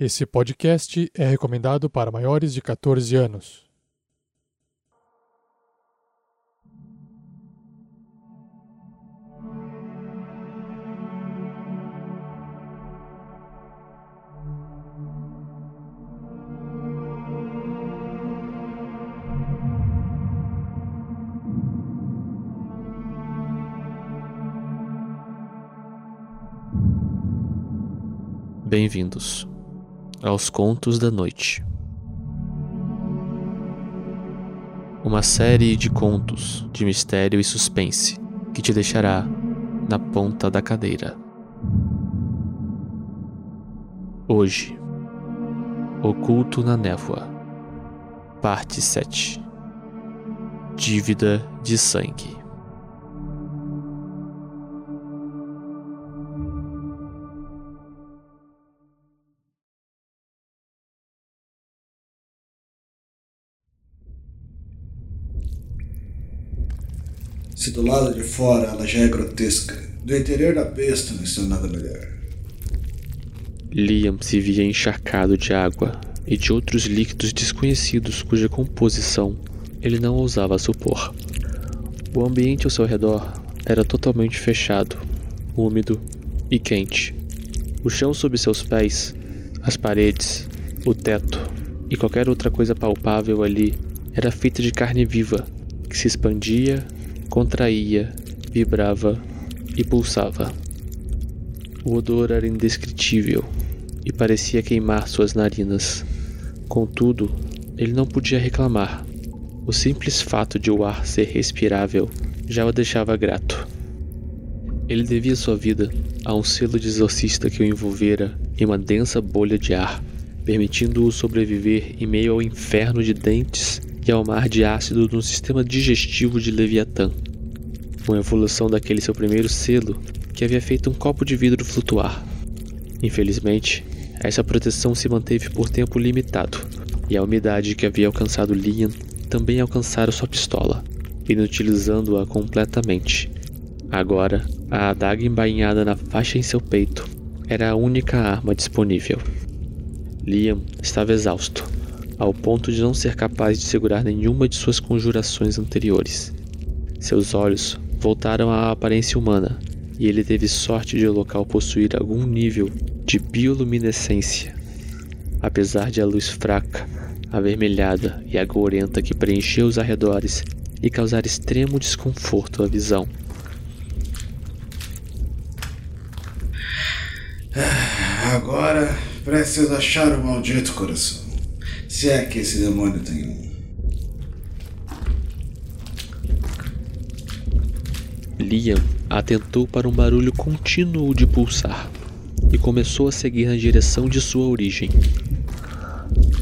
Esse podcast é recomendado para maiores de 14 anos. Bem-vindos aos Contos da Noite. Uma série de contos de mistério e suspense que te deixará na ponta da cadeira. Hoje, Oculto na Névoa, parte 7. Dívida de sangue. Se do lado de fora ela já é grotesca, do interior da besta não está nada melhor. Liam se via encharcado de água e de outros líquidos desconhecidos cuja composição ele não ousava supor. O ambiente ao seu redor era totalmente fechado, úmido e quente. O chão sob seus pés, as paredes, o teto e qualquer outra coisa palpável ali era feita de carne viva que se expandia, contraía, vibrava e pulsava. O odor era indescritível e parecia queimar suas narinas. Contudo, ele não podia reclamar. O simples fato de o ar ser respirável já o deixava grato. Ele devia sua vida a um selo de exorcista que o envolvera em uma densa bolha de ar, permitindo-o sobreviver em meio ao inferno de dentes e ao mar de ácido de um sistema digestivo de Leviathan, uma evolução daquele seu primeiro selo que havia feito um copo de vidro flutuar. Infelizmente, essa proteção se manteve por tempo limitado, e a umidade que havia alcançado Liam também alcançara sua pistola, inutilizando-a completamente. Agora, a adaga embainhada na faixa em seu peito era a única arma disponível. Liam estava exausto, ao ponto de não ser capaz de segurar nenhuma de suas conjurações anteriores. Seus olhos voltaram à aparência humana, e ele teve sorte de o local possuir algum nível de bioluminescência, apesar de a luz fraca, avermelhada e agourenta que preencheu os arredores e causar extremo desconforto à visão. Agora, preciso achar o maldito coração. Se é que esse demônio tem um. Liam atentou para um barulho contínuo de pulsar e começou a seguir na direção de sua origem.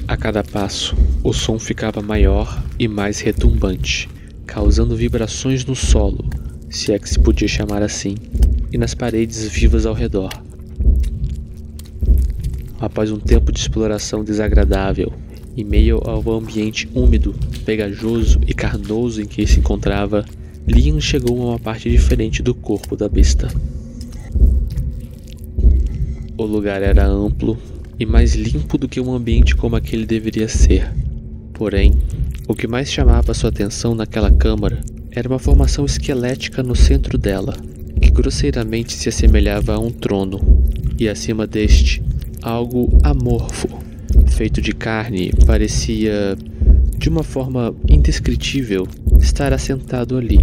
A cada passo, o som ficava maior e mais retumbante, causando vibrações no solo, se é que se podia chamar assim, e nas paredes vivas ao redor. Após um tempo de exploração desagradável, em meio ao ambiente úmido, pegajoso e carnoso em que se encontrava, Liam chegou a uma parte diferente do corpo da besta. O lugar era amplo e mais limpo do que um ambiente como aquele deveria ser. Porém, o que mais chamava sua atenção naquela câmara era uma formação esquelética no centro dela, que grosseiramente se assemelhava a um trono, e acima deste, algo amorfo, feito de carne, parecia, de uma forma indescritível, estar assentado ali,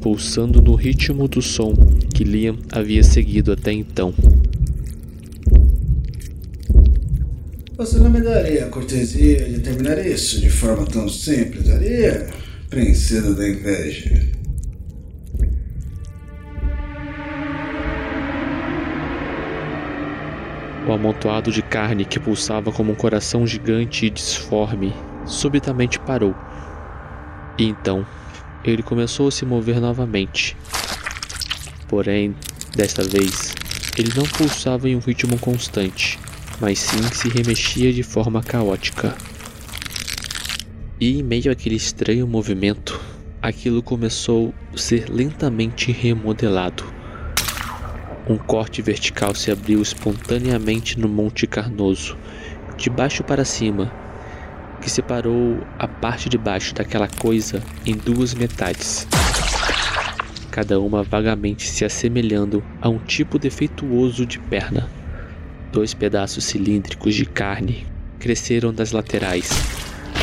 pulsando no ritmo do som que Liam havia seguido até então. Você não me daria a cortesia de terminar isso de forma tão simples, daria, princesa da inveja? O amontoado de carne que pulsava como um coração gigante e disforme subitamente parou. E então, ele começou a se mover novamente. Porém, desta vez, ele não pulsava em um ritmo constante, mas sim se remexia de forma caótica. E em meio àquele estranho movimento, aquilo começou a ser lentamente remodelado. Um corte vertical se abriu espontaneamente no monte carnoso de baixo para cima, que separou a parte de baixo daquela coisa em duas metades, cada uma vagamente se assemelhando a um tipo defeituoso de perna. Dois pedaços cilíndricos de carne cresceram das laterais,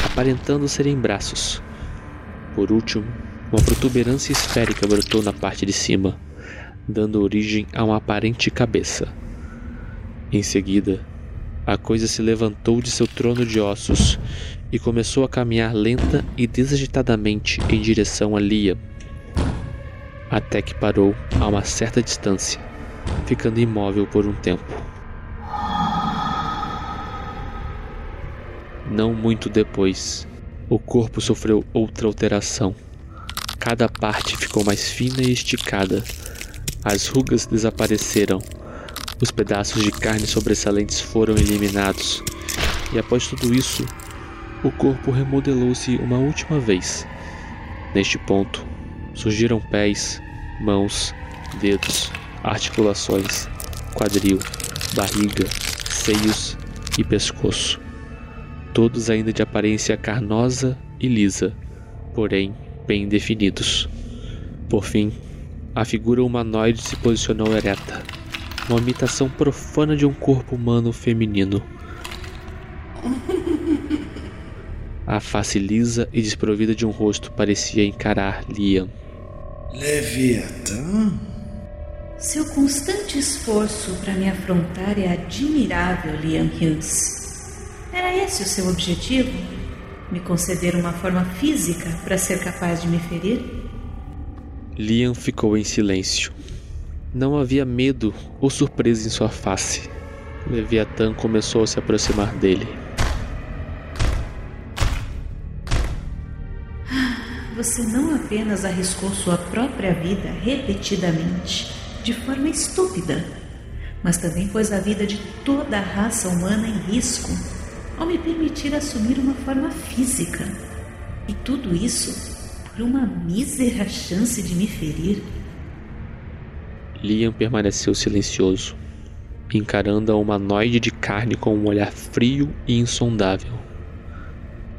aparentando serem braços. Por último, uma protuberância esférica brotou na parte de cima, dando origem a uma aparente cabeça. Em seguida, a coisa se levantou de seu trono de ossos e começou a caminhar lenta e desagitadamente em direção a Liam, até que parou a uma certa distância, ficando imóvel por um tempo. Não muito depois, o corpo sofreu outra alteração. Cada parte ficou mais fina e esticada. As rugas desapareceram. Os pedaços de carne sobressalentes foram eliminados. E após tudo isso, o corpo remodelou-se uma última vez. Neste ponto, surgiram pés, mãos, dedos, articulações, quadril, barriga, seios e pescoço. Todos ainda de aparência carnosa e lisa, porém bem definidos. Por fim, a figura humanoide se posicionou ereta, uma imitação profana de um corpo humano feminino. A face lisa e desprovida de um rosto parecia encarar Liam. Leviathan? Seu constante esforço para me afrontar é admirável, Liam Hughes. Era esse o seu objetivo? Me conceder uma forma física para ser capaz de me ferir? Liam ficou em silêncio. Não havia medo ou surpresa em sua face. Leviathan começou a se aproximar dele. Você não apenas arriscou sua própria vida repetidamente, de forma estúpida, mas também pôs a vida de toda a raça humana em risco ao me permitir assumir uma forma física. E tudo isso por uma mísera chance de me ferir. Liam permaneceu silencioso, encarando a humanoide de carne com um olhar frio e insondável.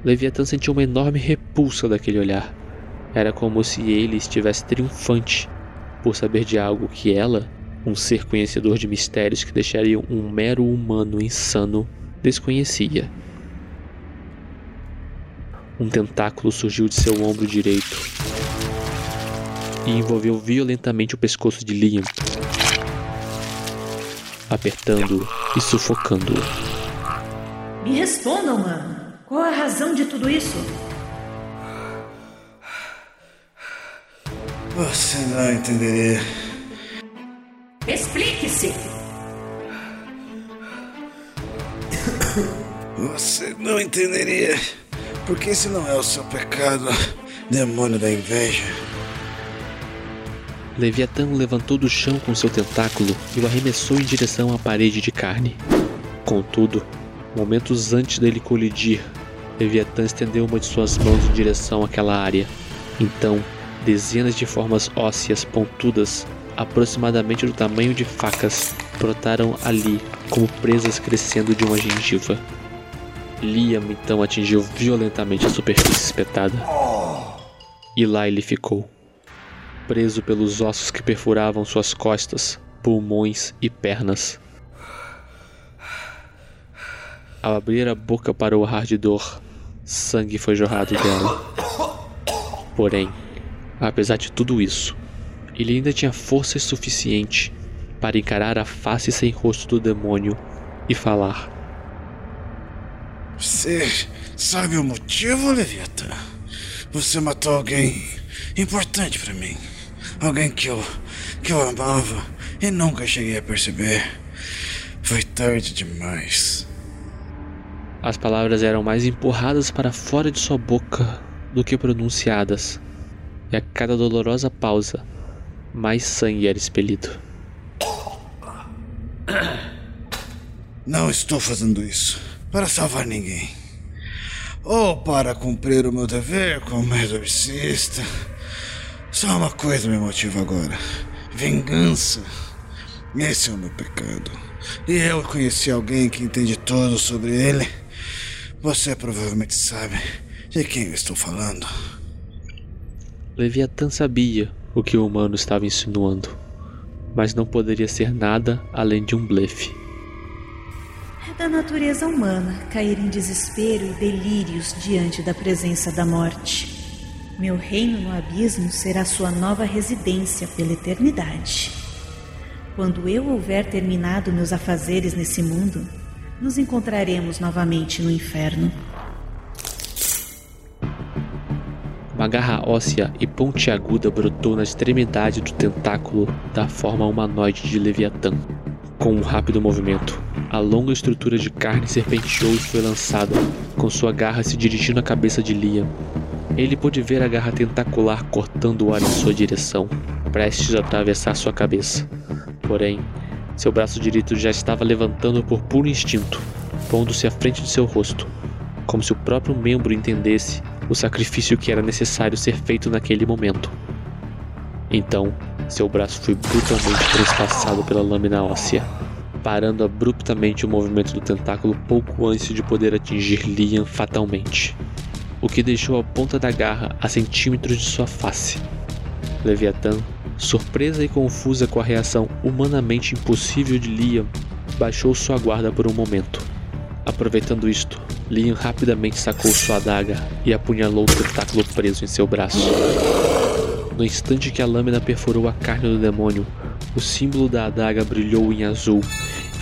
Leviathan sentiu uma enorme repulsa daquele olhar. Era como se ele estivesse triunfante por saber de algo que ela, um ser conhecedor de mistérios que deixariam um mero humano insano, desconhecia. Um tentáculo surgiu de seu ombro direito e envolveu violentamente o pescoço de Liam, apertando-o e sufocando-o. Me respondam, mano. Qual a razão de tudo isso? Você não entenderia. Explique-se. Você não entenderia. Porque esse não é o seu pecado, demônio da inveja. Leviathan o levantou do chão com seu tentáculo e o arremessou em direção à parede de carne. Contudo, momentos antes dele colidir, Leviathan estendeu uma de suas mãos em direção àquela área. Então, dezenas de formas ósseas pontudas, aproximadamente do tamanho de facas, brotaram ali como presas crescendo de uma gengiva. Liam então atingiu violentamente a superfície espetada. E lá ele ficou, preso pelos ossos que perfuravam suas costas, pulmões e pernas. Ao abrir a boca para urrar de dor, sangue foi jorrado dela. Porém, apesar de tudo isso, ele ainda tinha força suficiente para encarar a face sem rosto do demônio e falar. Você sabe o motivo, Leviathan? Você matou alguém importante pra mim. Alguém que eu amava e nunca cheguei a perceber. Foi tarde demais. As palavras eram mais empurradas para fora de sua boca do que pronunciadas. E a cada dolorosa pausa, mais sangue era expelido. Não estou fazendo isso para salvar ninguém, ou para cumprir o meu dever como exorcista. Só uma coisa me motiva agora: vingança. Esse é o meu pecado. E eu conheci alguém que entende tudo sobre ele. Você provavelmente sabe de quem eu estou falando. Leviathan sabia o que o humano estava insinuando, mas não poderia ser nada além de um blefe. É da natureza humana cair em desespero e delírios diante da presença da morte. Meu reino no abismo será sua nova residência pela eternidade. Quando eu houver terminado meus afazeres nesse mundo, nos encontraremos novamente no inferno. Uma garra óssea e pontiaguda brotou na extremidade do tentáculo da forma humanoide de Leviathan. Com um rápido movimento, a longa estrutura de carne serpenteou e foi lançada, com sua garra se dirigindo à cabeça de Liam. Ele pôde ver a garra tentacular cortando o ar em sua direção, prestes a atravessar sua cabeça. Porém, seu braço direito já estava levantando por puro instinto, pondo-se à frente de seu rosto, como se o próprio membro entendesse o sacrifício que era necessário ser feito naquele momento. Então, seu braço foi brutalmente transpassado pela lâmina óssea, parando abruptamente o movimento do tentáculo pouco antes de poder atingir Liam fatalmente, o que deixou a ponta da garra a centímetros de sua face. Leviathan, surpresa e confusa com a reação humanamente impossível de Liam, baixou sua guarda por um momento. Aproveitando isto, Liam rapidamente sacou sua adaga e apunhalou o tentáculo preso em seu braço. No instante que a lâmina perfurou a carne do demônio, o símbolo da adaga brilhou em azul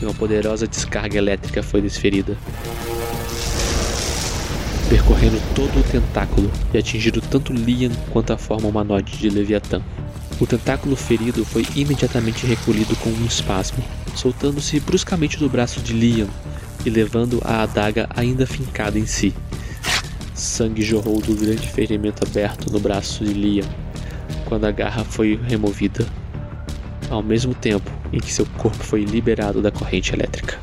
e uma poderosa descarga elétrica foi desferida, percorrendo todo o tentáculo e atingindo tanto Liam quanto a forma humanoide de Leviathan. O tentáculo ferido foi imediatamente recolhido com um espasmo, soltando-se bruscamente do braço de Liam e levando a adaga ainda fincada em si. Sangue jorrou do grande ferimento aberto no braço de Liam quando a garra foi removida, ao mesmo tempo em que seu corpo foi liberado da corrente elétrica.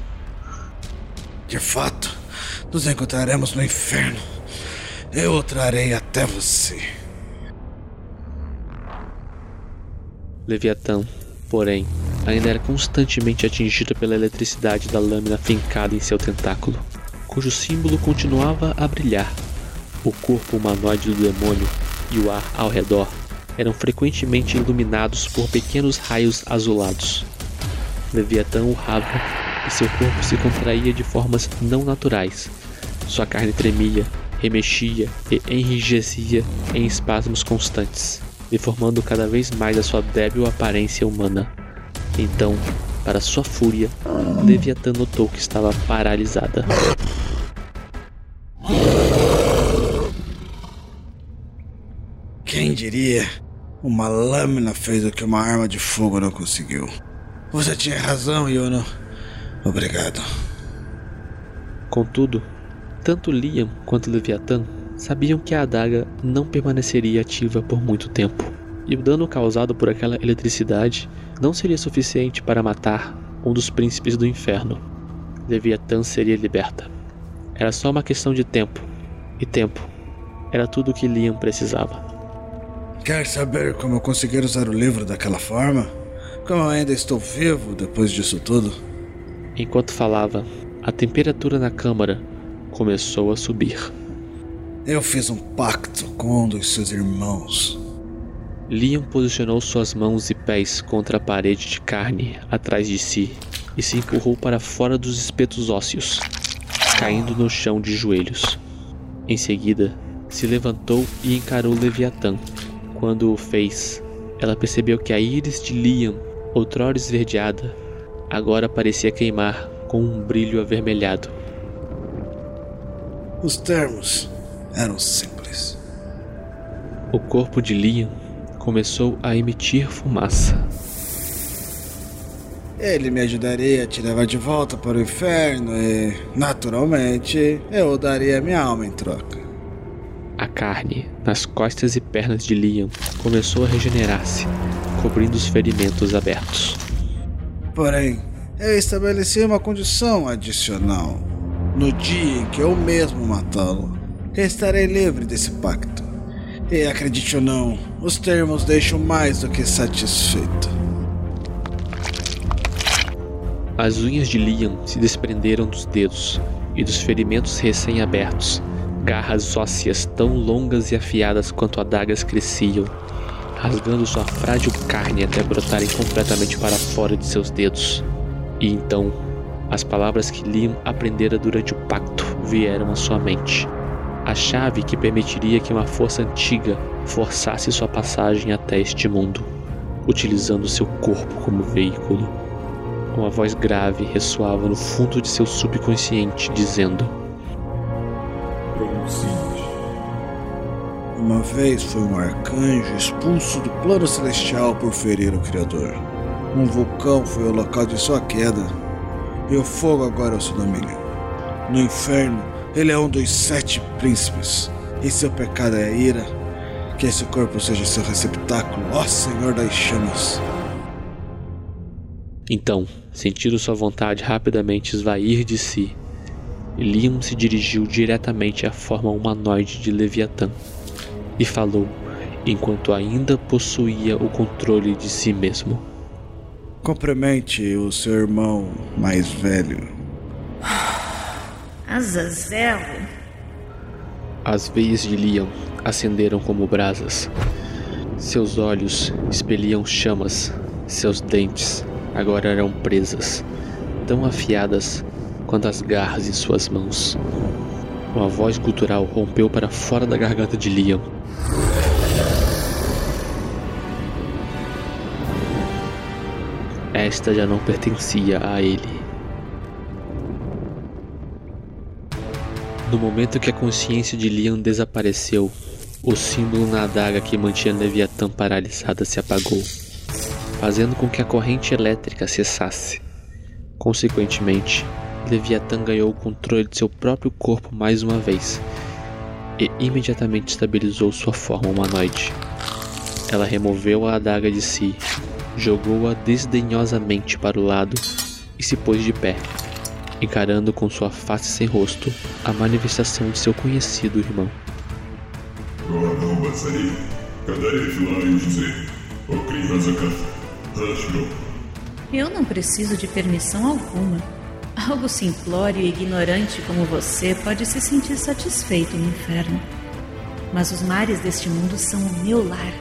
De fato, nos encontraremos no inferno. Eu o trarei até você. Leviathan, porém, ainda era constantemente atingido pela eletricidade da lâmina fincada em seu tentáculo, cujo símbolo continuava a brilhar. O corpo humanoide do demônio e o ar ao redor eram frequentemente iluminados por pequenos raios azulados. Leviathan urrava e seu corpo se contraía de formas não naturais. Sua carne tremia, remexia e enrijecia em espasmos constantes, deformando cada vez mais a sua débil aparência humana. Então, para sua fúria, Leviathan notou que estava paralisada. Quem diria? Uma lâmina fez o que uma arma de fogo não conseguiu. Você tinha razão, Yuno. Obrigado. Contudo, tanto Liam quanto Leviathan sabiam que a adaga não permaneceria ativa por muito tempo, e o dano causado por aquela eletricidade não seria suficiente para matar um dos príncipes do inferno. Leviathan seria liberta. Era só uma questão de tempo, e tempo era tudo o que Liam precisava. Quer saber como eu consegui usar o livro daquela forma? Como eu ainda estou vivo depois disso tudo? Enquanto falava, a temperatura na câmara começou a subir. Eu fiz um pacto com um dos seus irmãos. Liam posicionou suas mãos e pés contra a parede de carne atrás de si e se empurrou para fora dos espetos ósseos, caindo no chão de joelhos. Em seguida, se levantou e encarou Leviathan. Quando o fez, ela percebeu que a íris de Liam, outrora esverdeada, agora parecia queimar com um brilho avermelhado. Os termos eram simples. O corpo de Liam começou a emitir fumaça. Ele me ajudaria a te levar de volta para o inferno e, naturalmente, eu daria minha alma em troca. A carne nas costas e pernas de Liam começou a regenerar-se, cobrindo os ferimentos abertos. Porém, eu estabeleci uma condição adicional. No dia em que eu mesmo matá-lo, estarei livre desse pacto. E acredite ou não, os termos deixam mais do que satisfeito. As unhas de Liam se desprenderam dos dedos e dos ferimentos recém-abertos. Garras ósseas tão longas e afiadas quanto adagas cresciam, rasgando sua frágil carne até brotarem completamente para fora de seus dedos. E então, as palavras que Liam aprendera durante o pacto vieram à sua mente. A chave que permitiria que uma força antiga forçasse sua passagem até este mundo, utilizando seu corpo como veículo. Uma voz grave ressoava no fundo de seu subconsciente, dizendo: uma vez foi um arcanjo expulso do plano celestial por ferir o Criador. Um vulcão foi o local de sua queda, e o fogo agora é o seu domínio. No inferno, ele é um dos 7 príncipes, e seu pecado é a ira. Que esse corpo seja seu receptáculo, ó Senhor das Chamas. Então, sentindo sua vontade rapidamente esvair de si, Liam se dirigiu diretamente à forma humanoide de Leviathan e falou, enquanto ainda possuía o controle de si mesmo: cumprimente o seu irmão mais velho. Azazel. As veias de Liam acenderam como brasas. Seus olhos expeliam chamas. Seus dentes agora eram presas, tão afiadas quanto as garras em suas mãos. Uma voz gutural rompeu para fora da garganta de Liam. Esta já não pertencia a ele. No momento que a consciência de Liam desapareceu, o símbolo na adaga que mantinha Leviathan paralisada se apagou, fazendo com que a corrente elétrica cessasse. Consequentemente, Leviathan ganhou o controle de seu próprio corpo mais uma vez e imediatamente estabilizou sua forma humanoide. Ela removeu a adaga de si, jogou-a desdenhosamente para o lado e se pôs de pé, encarando com sua face sem rosto a manifestação de seu conhecido irmão. Eu não preciso de permissão alguma. Algo simplório e ignorante como você pode se sentir satisfeito no inferno, mas os mares deste mundo são o meu lar.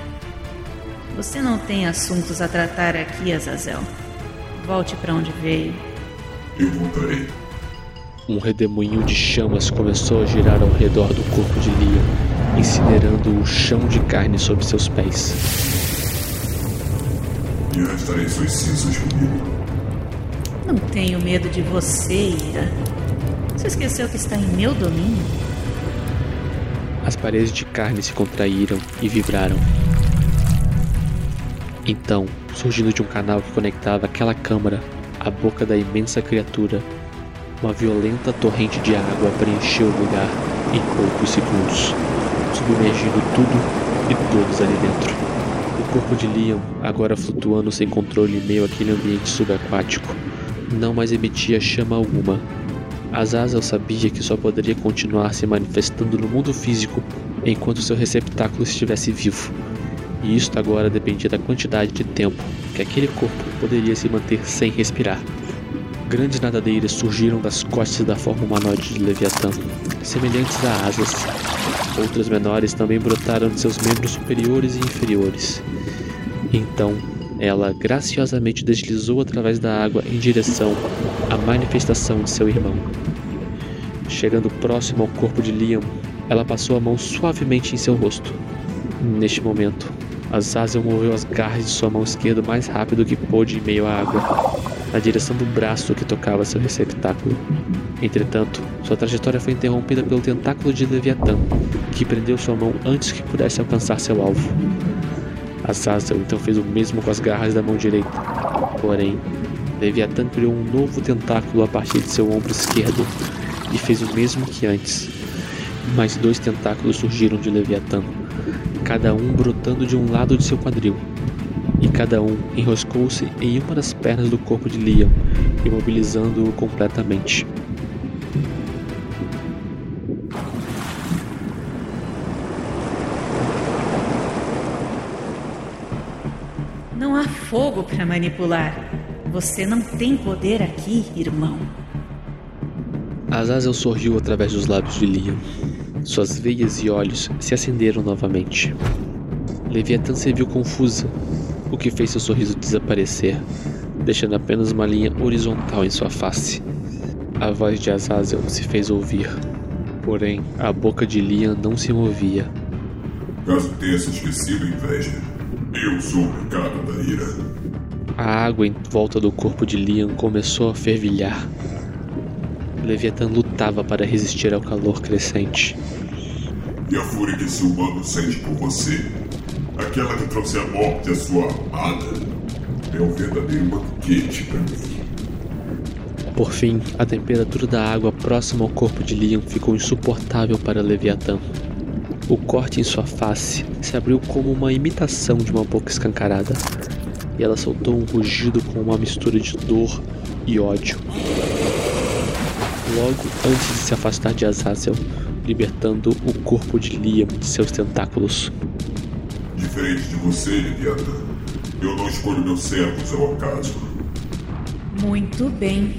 Você não tem assuntos a tratar aqui, Azazel. Volte para onde veio. Eu voltarei. Um redemoinho de chamas começou a girar ao redor do corpo de Liam, incinerando o chão de carne sob seus pés. Eu estarei suas cinzas comigo. Não tenho medo de você, Ira. Você esqueceu que está em meu domínio? As paredes de carne se contraíram e vibraram. Então, surgindo de um canal que conectava aquela câmara a boca da imensa criatura, uma violenta torrente de água preencheu o lugar em poucos segundos, submergindo tudo e todos ali dentro. O corpo de Liam, agora flutuando sem controle em meio àquele ambiente subaquático, não mais emitia chama alguma. Azazel sabia que só poderia continuar se manifestando no mundo físico enquanto seu receptáculo estivesse vivo, e isto agora dependia da quantidade de tempo que aquele corpo poderia se manter sem respirar. Grandes nadadeiras surgiram das costas da forma humanoide de Leviathan, semelhantes a asas. Outras menores também brotaram de seus membros superiores e inferiores. Então, ela graciosamente deslizou através da água em direção à manifestação de seu irmão. Chegando próximo ao corpo de Liam, ela passou a mão suavemente em seu rosto. Neste momento, Azazel moveu as garras de sua mão esquerda o mais rápido que pôde em meio à água, na direção do braço que tocava seu receptáculo. Entretanto, sua trajetória foi interrompida pelo tentáculo de Leviathan, que prendeu sua mão antes que pudesse alcançar seu alvo. Azazel então fez o mesmo com as garras da mão direita. Porém, Leviathan criou um novo tentáculo a partir de seu ombro esquerdo e fez o mesmo que antes. Mais 2 tentáculos surgiram de Leviathan, cada um brotando de um lado de seu quadril, e cada um enroscou-se em uma das pernas do corpo de Liam, imobilizando-o completamente. Não há fogo para manipular. Você não tem poder aqui, irmão. Azazel sorriu através dos lábios de Liam. Suas veias e olhos se acenderam novamente. Leviathan se viu confusa, o que fez seu sorriso desaparecer, deixando apenas uma linha horizontal em sua face. A voz de Azazel se fez ouvir, porém a boca de Liam não se movia. Caso tenha se esquecido, inveja, eu sou o pecado da ira. A água em volta do corpo de Liam começou a fervilhar. Leviathan lutava para resistir ao calor crescente. E a fúria que esse humano sente por você, aquela que trouxe a morte à sua amada, é um verdadeiro banquete para mim. Por fim, a temperatura da água próxima ao corpo de Liam ficou insuportável para Leviathan. O corte em sua face se abriu como uma imitação de uma boca escancarada, e ela soltou um rugido com uma mistura de dor e ódio. Logo antes de se afastar de Azazel, libertando o corpo de Liam de seus tentáculos. Diferente de você, Leviathan, eu não escolho meus servos ao acaso. Muito bem.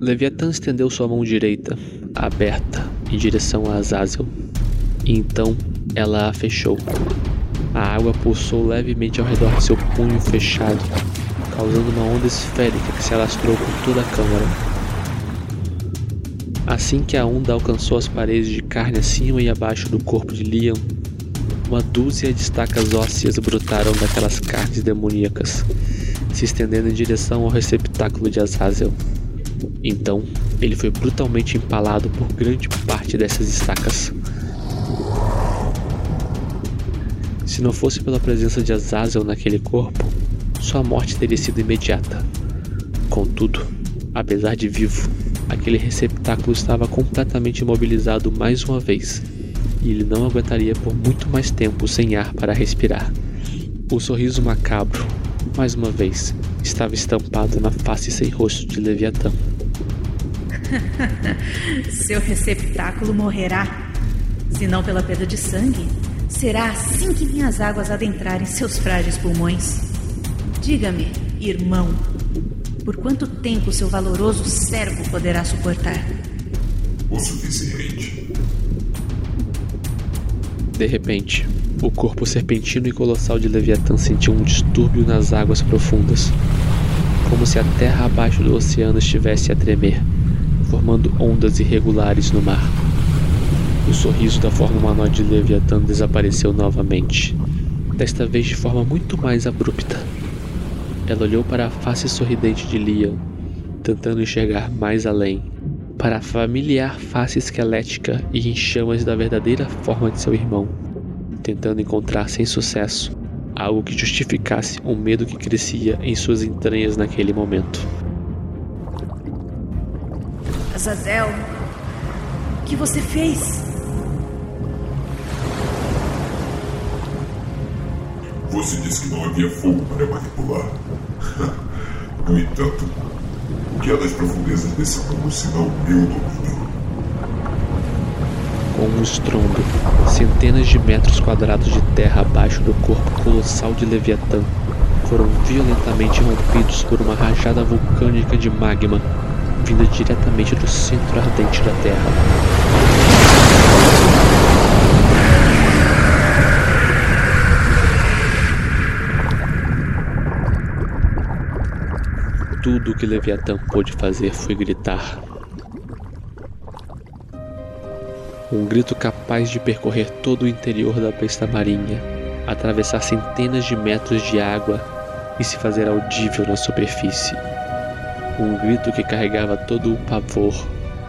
Leviathan estendeu sua mão direita, aberta, em direção a Azazel. Então, ela a fechou. A água pulsou levemente ao redor de seu punho fechado, causando uma onda esférica que se alastrou por toda a câmara. Assim que a onda alcançou as paredes de carne acima e abaixo do corpo de Liam, uma dúzia de estacas ósseas brotaram daquelas carnes demoníacas, se estendendo em direção ao receptáculo de Azazel. Então, ele foi brutalmente empalado por grande parte dessas estacas. Se não fosse pela presença de Azazel naquele corpo, sua morte teria sido imediata. Contudo, apesar de vivo, aquele receptáculo estava completamente imobilizado mais uma vez, e ele não aguentaria por muito mais tempo sem ar para respirar. O sorriso macabro, mais uma vez, estava estampado na face sem rosto de Leviathan. Seu receptáculo morrerá, se não pela perda de sangue, será assim que minhas águas adentrarem seus frágeis pulmões. Diga-me, irmão, por quanto tempo seu valoroso servo poderá suportar? O suficiente. De repente, o corpo serpentino e colossal de Leviathan sentiu um distúrbio nas águas profundas, como se a terra abaixo do oceano estivesse a tremer, formando ondas irregulares no mar. O sorriso da forma humanoide de Leviathan desapareceu novamente, desta vez de forma muito mais abrupta. Ela olhou para a face sorridente de Liam, tentando enxergar mais além, para a familiar face esquelética e em chamas da verdadeira forma de seu irmão, tentando encontrar sem sucesso algo que justificasse o medo que crescia em suas entranhas naquele momento. Azazel, o que você fez? Você disse que não havia fogo para manipular. No entanto, o que há das profundezas desse mundo senão o meu domínio? Com um estrondo, centenas de metros quadrados de terra abaixo do corpo colossal de Leviathan foram violentamente rompidos por uma rajada vulcânica de magma vinda diretamente do centro ardente da Terra. Tudo o que Leviathan pôde fazer foi gritar. Um grito capaz de percorrer todo o interior da besta marinha, atravessar centenas de metros de água e se fazer audível na superfície. Um grito que carregava todo o pavor,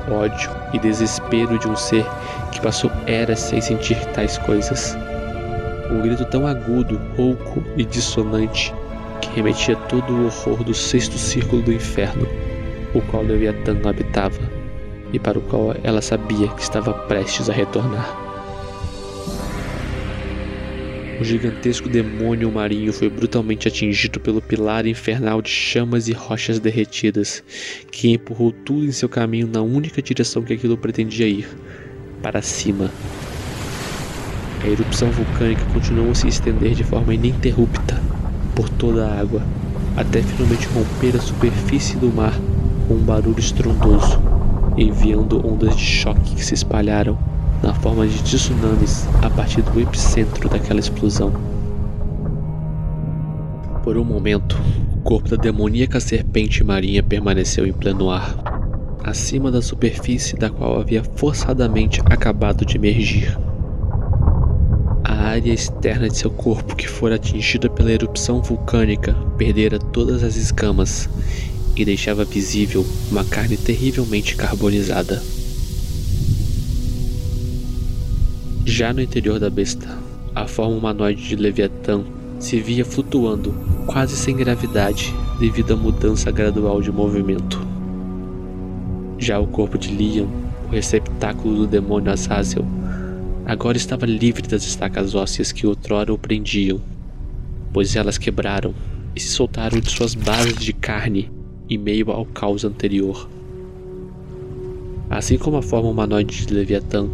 ódio e desespero de um ser que passou eras sem sentir tais coisas. Um grito tão agudo, rouco e dissonante que remetia todo o horror do sexto círculo do inferno, o qual Leviathan habitava, e para o qual ela sabia que estava prestes a retornar. O gigantesco demônio marinho foi brutalmente atingido pelo pilar infernal de chamas e rochas derretidas, que empurrou tudo em seu caminho na única direção que aquilo pretendia ir, para cima. A erupção vulcânica continuou a se estender de forma ininterrupta por toda a água, até finalmente romper a superfície do mar com um barulho estrondoso, enviando ondas de choque que se espalharam na forma de tsunamis a partir do epicentro daquela explosão. Por um momento, o corpo da demoníaca serpente marinha permaneceu em pleno ar, acima da superfície da qual havia forçadamente acabado de emergir. A área externa de seu corpo, que fora atingida pela erupção vulcânica, perdera todas as escamas e deixava visível uma carne terrivelmente carbonizada. Já no interior da besta, a forma humanoide de Leviathan se via flutuando, quase sem gravidade, devido à mudança gradual de movimento. Já o corpo de Liam, o receptáculo do demônio Azazel, agora estava livre das estacas ósseas que outrora o prendiam, pois elas quebraram e se soltaram de suas bases de carne em meio ao caos anterior. Assim como a forma humanoide de Leviathan,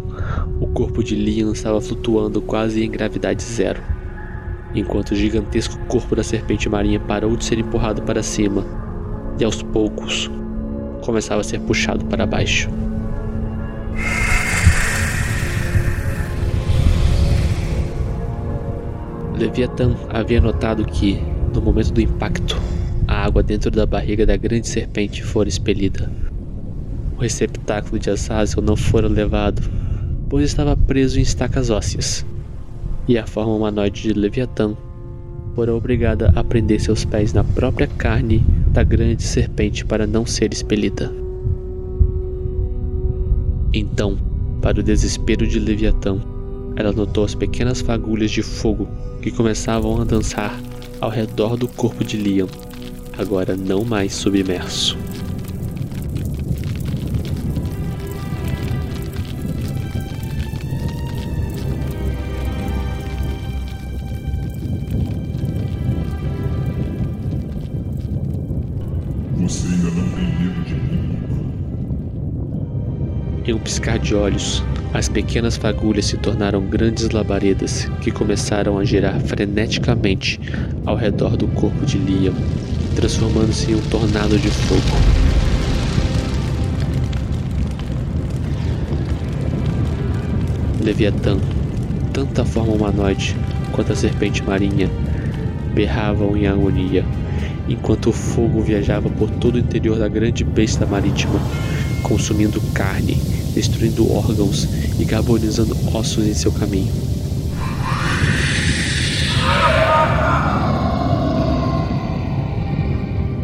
o corpo de Liam estava flutuando quase em gravidade zero, enquanto o gigantesco corpo da serpente marinha parou de ser empurrado para cima e, aos poucos, começava a ser puxado para baixo. Leviathan havia notado que, no momento do impacto, a água dentro da barriga da grande serpente fora expelida. O receptáculo de Azazel não fora levado, pois estava preso em estacas ósseas, e a forma humanoide de Leviathan fora obrigada a prender seus pés na própria carne da grande serpente para não ser expelida. Então, para o desespero de Leviathan, ela notou as pequenas fagulhas de fogo que começavam a dançar ao redor do corpo de Liam, agora não mais submerso. Você ainda não tem medo de mim? Em um piscar de olhos, as pequenas fagulhas se tornaram grandes labaredas que começaram a girar freneticamente ao redor do corpo de Liam, transformando-se em um tornado de fogo. Leviathan, tanto a forma humanoide quanto a serpente marinha, berravam em agonia, enquanto o fogo viajava por todo o interior da grande besta marítima, consumindo carne, destruindo órgãos e carbonizando ossos em seu caminho.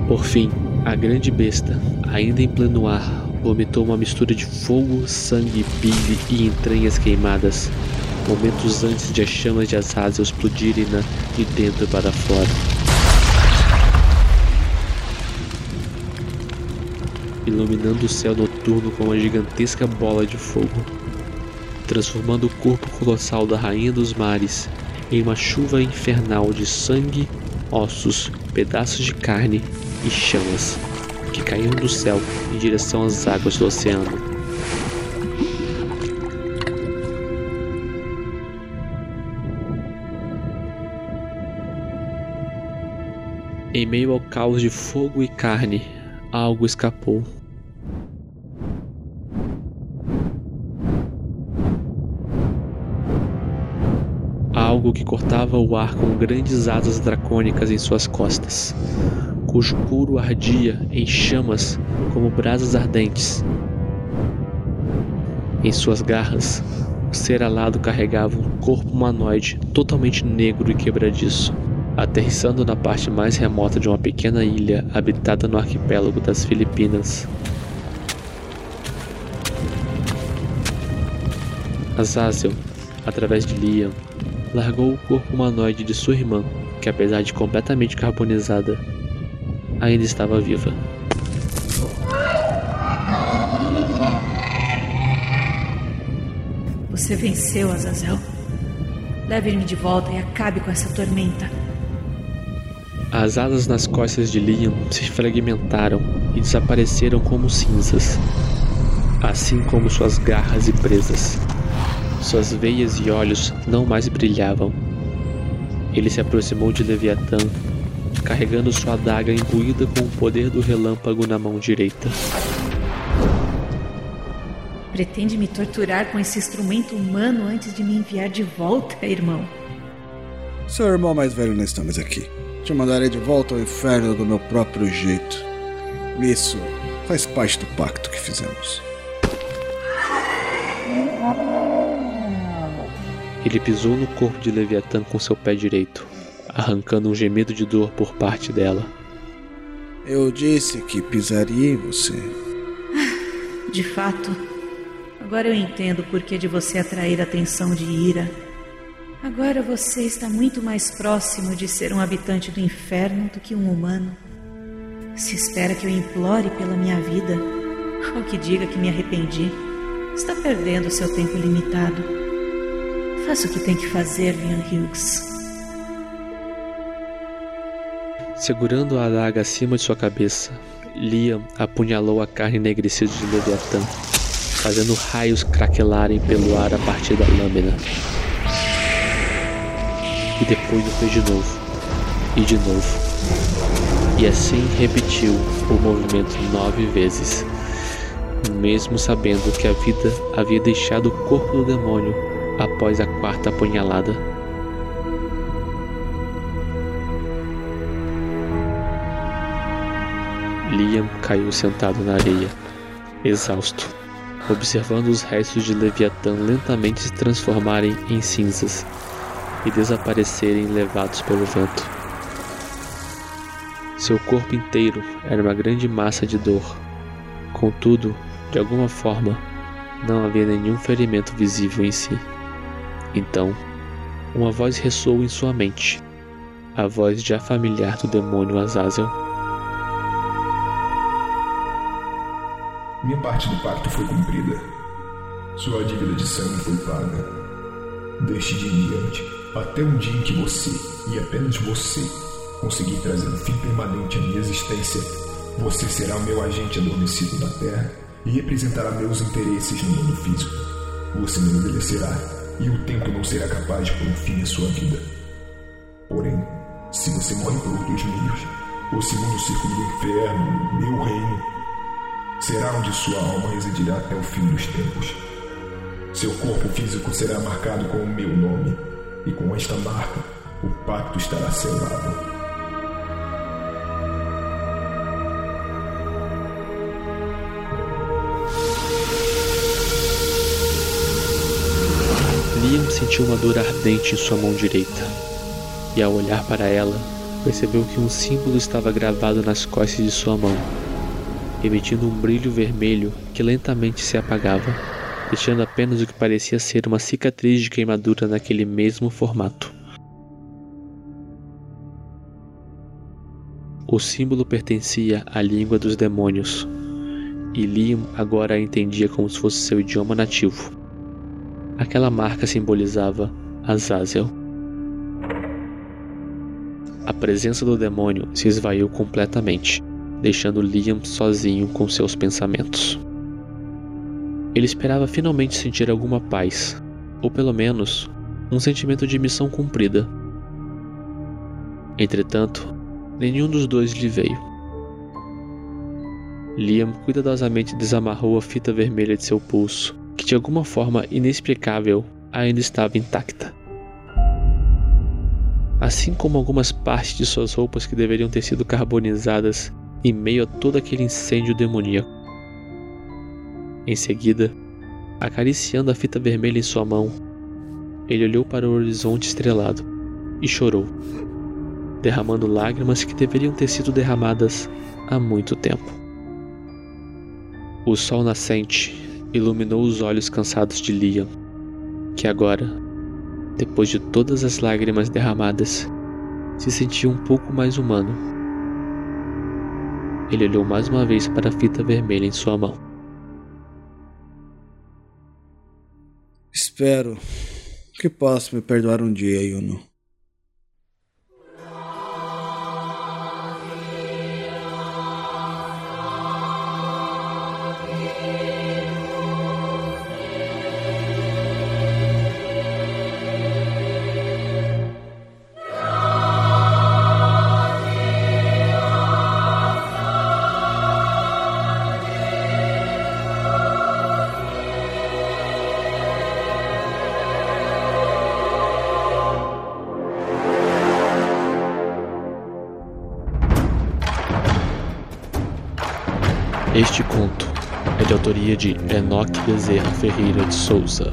Por fim, a grande besta, ainda em pleno ar, vomitou uma mistura de fogo, sangue, bile e entranhas queimadas, momentos antes de as chamas de Azazel explodirem-na de dentro para fora, iluminando o céu noturno com uma gigantesca bola de fogo, transformando o corpo colossal da Rainha dos Mares em uma chuva infernal de sangue, ossos, pedaços de carne e chamas, que caíam do céu em direção às águas do oceano. Em meio ao caos de fogo e carne, algo escapou. Algo que cortava o ar com grandes asas dracônicas em suas costas, cujo couro ardia em chamas como brasas ardentes. Em suas garras, o ser alado carregava um corpo humanoide totalmente negro e quebradiço, aterrissando na parte mais remota de uma pequena ilha habitada no arquipélago das Filipinas. Azazel, através de Liam, largou o corpo humanoide de sua irmã, que apesar de completamente carbonizada, ainda estava viva. Você venceu, Azazel. Leve-me de volta e acabe com essa tormenta. As asas nas costas de Liam se fragmentaram e desapareceram como cinzas, assim como suas garras e presas. Suas veias e olhos não mais brilhavam. Ele se aproximou de Leviathan carregando sua adaga imbuída com o poder do relâmpago na mão direita. Pretende me torturar com esse instrumento humano antes de me enviar de volta, irmão? Seu irmão mais velho não está mais aqui. Te mandarei de volta ao inferno do meu próprio jeito. Isso faz parte do pacto que fizemos. Ele pisou no corpo de Leviathan com seu pé direito, arrancando um gemido de dor por parte dela. Eu disse que pisaria em você. De fato, agora eu entendo o porquê de você atrair a atenção de Ira. Agora você está muito mais próximo de ser um habitante do inferno do que um humano. Se espera que eu implore pela minha vida, ou que diga que me arrependi, está perdendo seu tempo limitado. Faça o que tem que fazer, Liam Hughes. Segurando a adaga acima de sua cabeça, Liam apunhalou a carne enegrecida de Leviathan, fazendo raios craquelarem pelo ar a partir da lâmina. E depois o fez de novo. E assim repetiu o movimento 9 vezes, mesmo sabendo que a vida havia deixado o corpo do demônio após a 4ª apunhalada. Liam caiu sentado na areia, exausto, observando os restos de Leviathan lentamente se transformarem em cinzas e desaparecerem levados pelo vento. Seu corpo inteiro era uma grande massa de dor. Contudo, de alguma forma, não havia nenhum ferimento visível em si. Então, uma voz ressoou em sua mente, a voz já familiar do demônio Azazel. Minha parte do pacto foi cumprida. Sua dívida de sangue foi paga. Deste dia em diante, até um dia em que você, e apenas você, conseguir trazer um fim permanente à minha existência, você será o meu agente adormecido na Terra e representará meus interesses no mundo físico. Você me obedecerá. E o tempo não será capaz de pôr um fim à sua vida. Porém, se você morre por outros meios, ou segundo o círculo do inferno, meu reino, será onde sua alma residirá até o fim dos tempos. Seu corpo físico será marcado com o meu nome, e com esta marca, o pacto estará selado. Liam sentiu uma dor ardente em sua mão direita, e ao olhar para ela, percebeu que um símbolo estava gravado nas costas de sua mão, emitindo um brilho vermelho que lentamente se apagava, deixando apenas o que parecia ser uma cicatriz de queimadura naquele mesmo formato. O símbolo pertencia à língua dos demônios, e Liam agora a entendia como se fosse seu idioma nativo. Aquela marca simbolizava Azazel. A presença do demônio se esvaiu completamente, deixando Liam sozinho com seus pensamentos. Ele esperava finalmente sentir alguma paz, ou pelo menos, um sentimento de missão cumprida. Entretanto, nenhum dos dois lhe veio. Liam cuidadosamente desamarrou a fita vermelha de seu pulso, que de alguma forma inexplicável ainda estava intacta. Assim como algumas partes de suas roupas que deveriam ter sido carbonizadas em meio a todo aquele incêndio demoníaco. Em seguida, acariciando a fita vermelha em sua mão, ele olhou para o horizonte estrelado e chorou, derramando lágrimas que deveriam ter sido derramadas há muito tempo. O sol nascente iluminou os olhos cansados de Liam, que agora, depois de todas as lágrimas derramadas, se sentia um pouco mais humano. Ele olhou mais uma vez para a fita vermelha em sua mão. Espero que possa me perdoar um dia, Yuno. Este conto é de autoria de Enoch Bezerra Ferreira de Souza,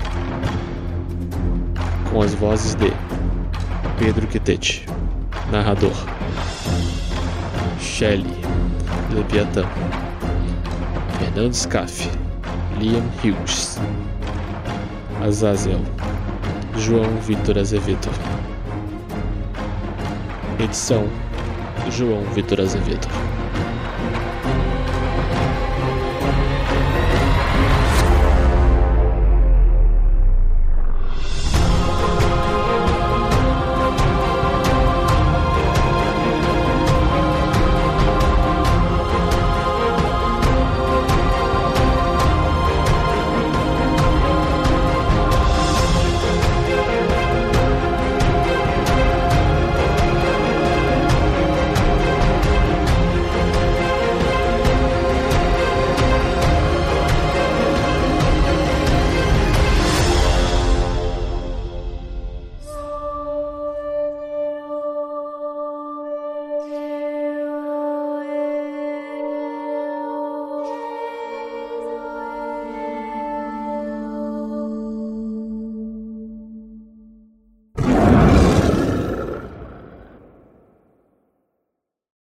com as vozes de Pedro Quetete, narrador, Shelley Le Piatan, Fernando Scaff, Liam Hughes, Azazel, João Vitor Azevedo. Edição João Vitor Azevedo.